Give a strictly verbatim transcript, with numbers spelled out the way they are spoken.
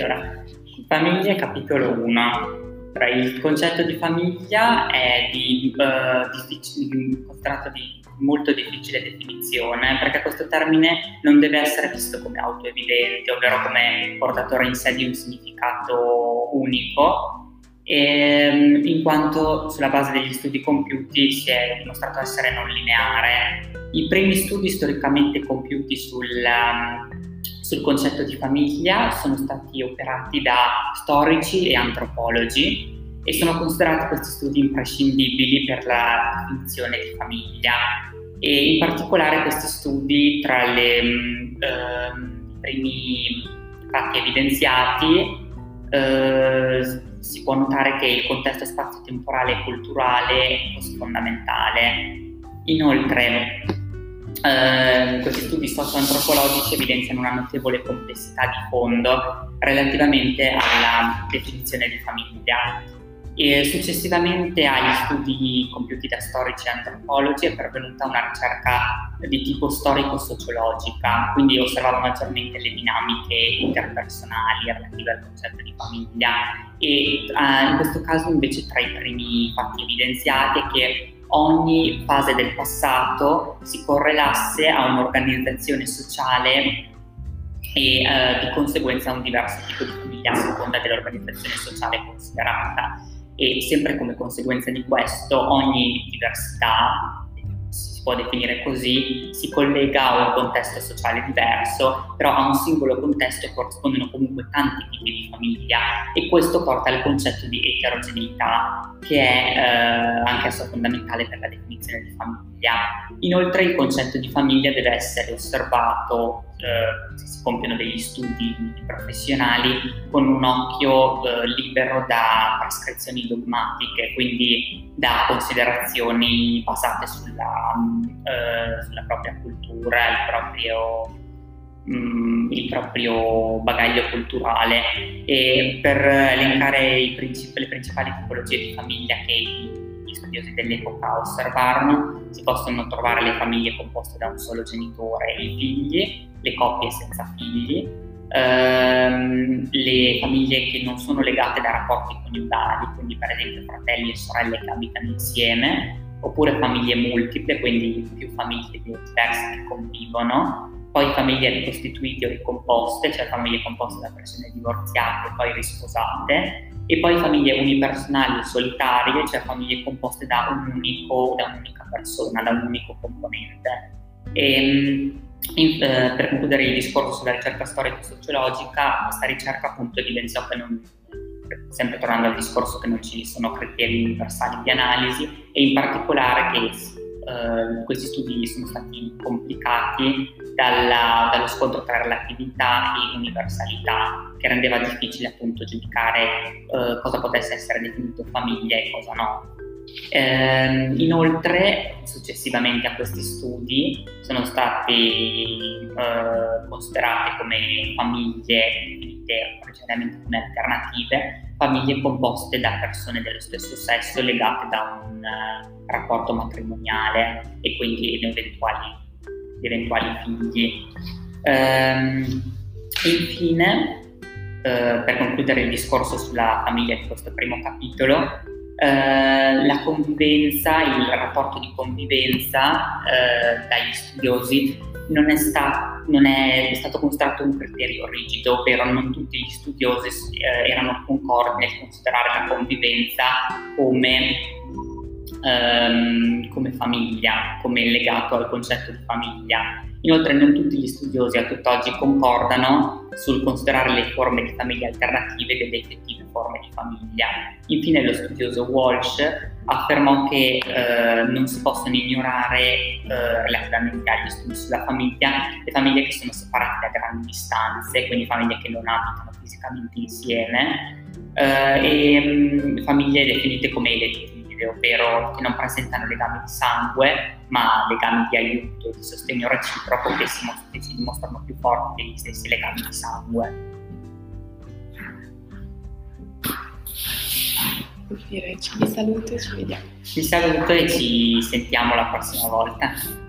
Allora, famiglie capitolo uno. Il concetto di famiglia è di, uh, difficile, considerato di molto difficile definizione, perché questo termine non deve essere visto come autoevidente, ovvero come portatore in sé di un significato unico, e, in quanto sulla base degli studi compiuti si è dimostrato essere non lineare. I primi studi storicamente compiuti sul um, sul concetto di famiglia sono stati operati da storici e antropologi e sono considerati questi studi imprescindibili per la definizione di famiglia, e in particolare questi studi, tra i eh, primi fatti evidenziati, eh, si può notare che il contesto spazio-temporale e culturale fosse fondamentale. Inoltre, Uh, questi studi socio-antropologici evidenziano una notevole complessità di fondo relativamente alla definizione di famiglia, e successivamente agli studi compiuti da storici e antropologi è pervenuta una ricerca di tipo storico-sociologica, quindi osservava maggiormente le dinamiche interpersonali relative al concetto di famiglia, e uh, in questo caso invece tra i primi fatti evidenziati è che ogni fase del passato si correlasse a un'organizzazione sociale e eh, di conseguenza a un diverso tipo di famiglia a seconda dell'organizzazione sociale considerata, e sempre come conseguenza di questo ogni diversità, si può definire così, si collega a un contesto sociale diverso, però a un singolo contesto corrispondono comunque tanti tipi di famiglia, e questo porta al concetto di eterogeneità, che è eh, anch'esso fondamentale per la definizione di famiglia. Inoltre il concetto di famiglia deve essere osservato, eh, se si compiono degli studi professionali, con un occhio eh, libero da prescrizioni dogmatiche, quindi da considerazioni basate sulla, eh, sulla propria cultura, il proprio il proprio bagaglio culturale. E per elencare i princip- le principali tipologie di famiglia che gli studiosi dell'epoca osservarono, si possono trovare le famiglie composte da un solo genitore e i figli, le coppie senza figli, ehm, le famiglie che non sono legate da rapporti coniugali, quindi per esempio fratelli e sorelle che abitano insieme, oppure famiglie multiple, quindi più famiglie diverse che convivono. Poi famiglie ricostituite o ricomposte, cioè famiglie composte da persone divorziate e poi risposate, e poi famiglie unipersonali o solitarie, cioè famiglie composte da un unico, da un'unica persona, da un unico componente. E, in, eh, per concludere il discorso sulla ricerca storico-sociologica, questa ricerca appunto evidenziò che non, sempre tornando al discorso che non ci sono criteri universali di analisi, e in particolare che Uh, questi studi sono stati complicati dalla, dallo scontro tra relatività e universalità, che rendeva difficile appunto giudicare uh, cosa potesse essere definito famiglia e cosa no. Uh, inoltre, successivamente a questi studi, sono stati uh, considerate come famiglie, definite originariamente come alternative, famiglie composte da persone dello stesso sesso legate da un uh, rapporto matrimoniale e quindi eventuali, eventuali figli. Ehm, infine, eh, per concludere il discorso sulla famiglia di questo primo capitolo, eh, la convivenza, il rapporto di convivenza eh, dagli studiosi non è stato non è stato considerato un criterio rigido, ovvero non tutti gli studiosi eh, erano concordi nel considerare la convivenza come, ehm, come famiglia, come legato al concetto di famiglia. Inoltre non tutti gli studiosi a tutt'oggi concordano sul considerare le forme di famiglia alternative delle effettive forme di famiglia. Infine lo studioso Walsh affermò che eh, non si possono ignorare eh, relativamente agli studi sulla famiglia le famiglie che sono separate da grandi distanze, quindi famiglie che non abitano fisicamente insieme, eh, e mh, famiglie definite come elettive, ovvero che non presentano legami di sangue, ma legami di aiuto e di sostegno reciproco che si, most- si dimostrano più forti degli stessi legami di sangue. Direi, vi saluto e ci vediamo. Vi saluto e ci sentiamo la prossima volta.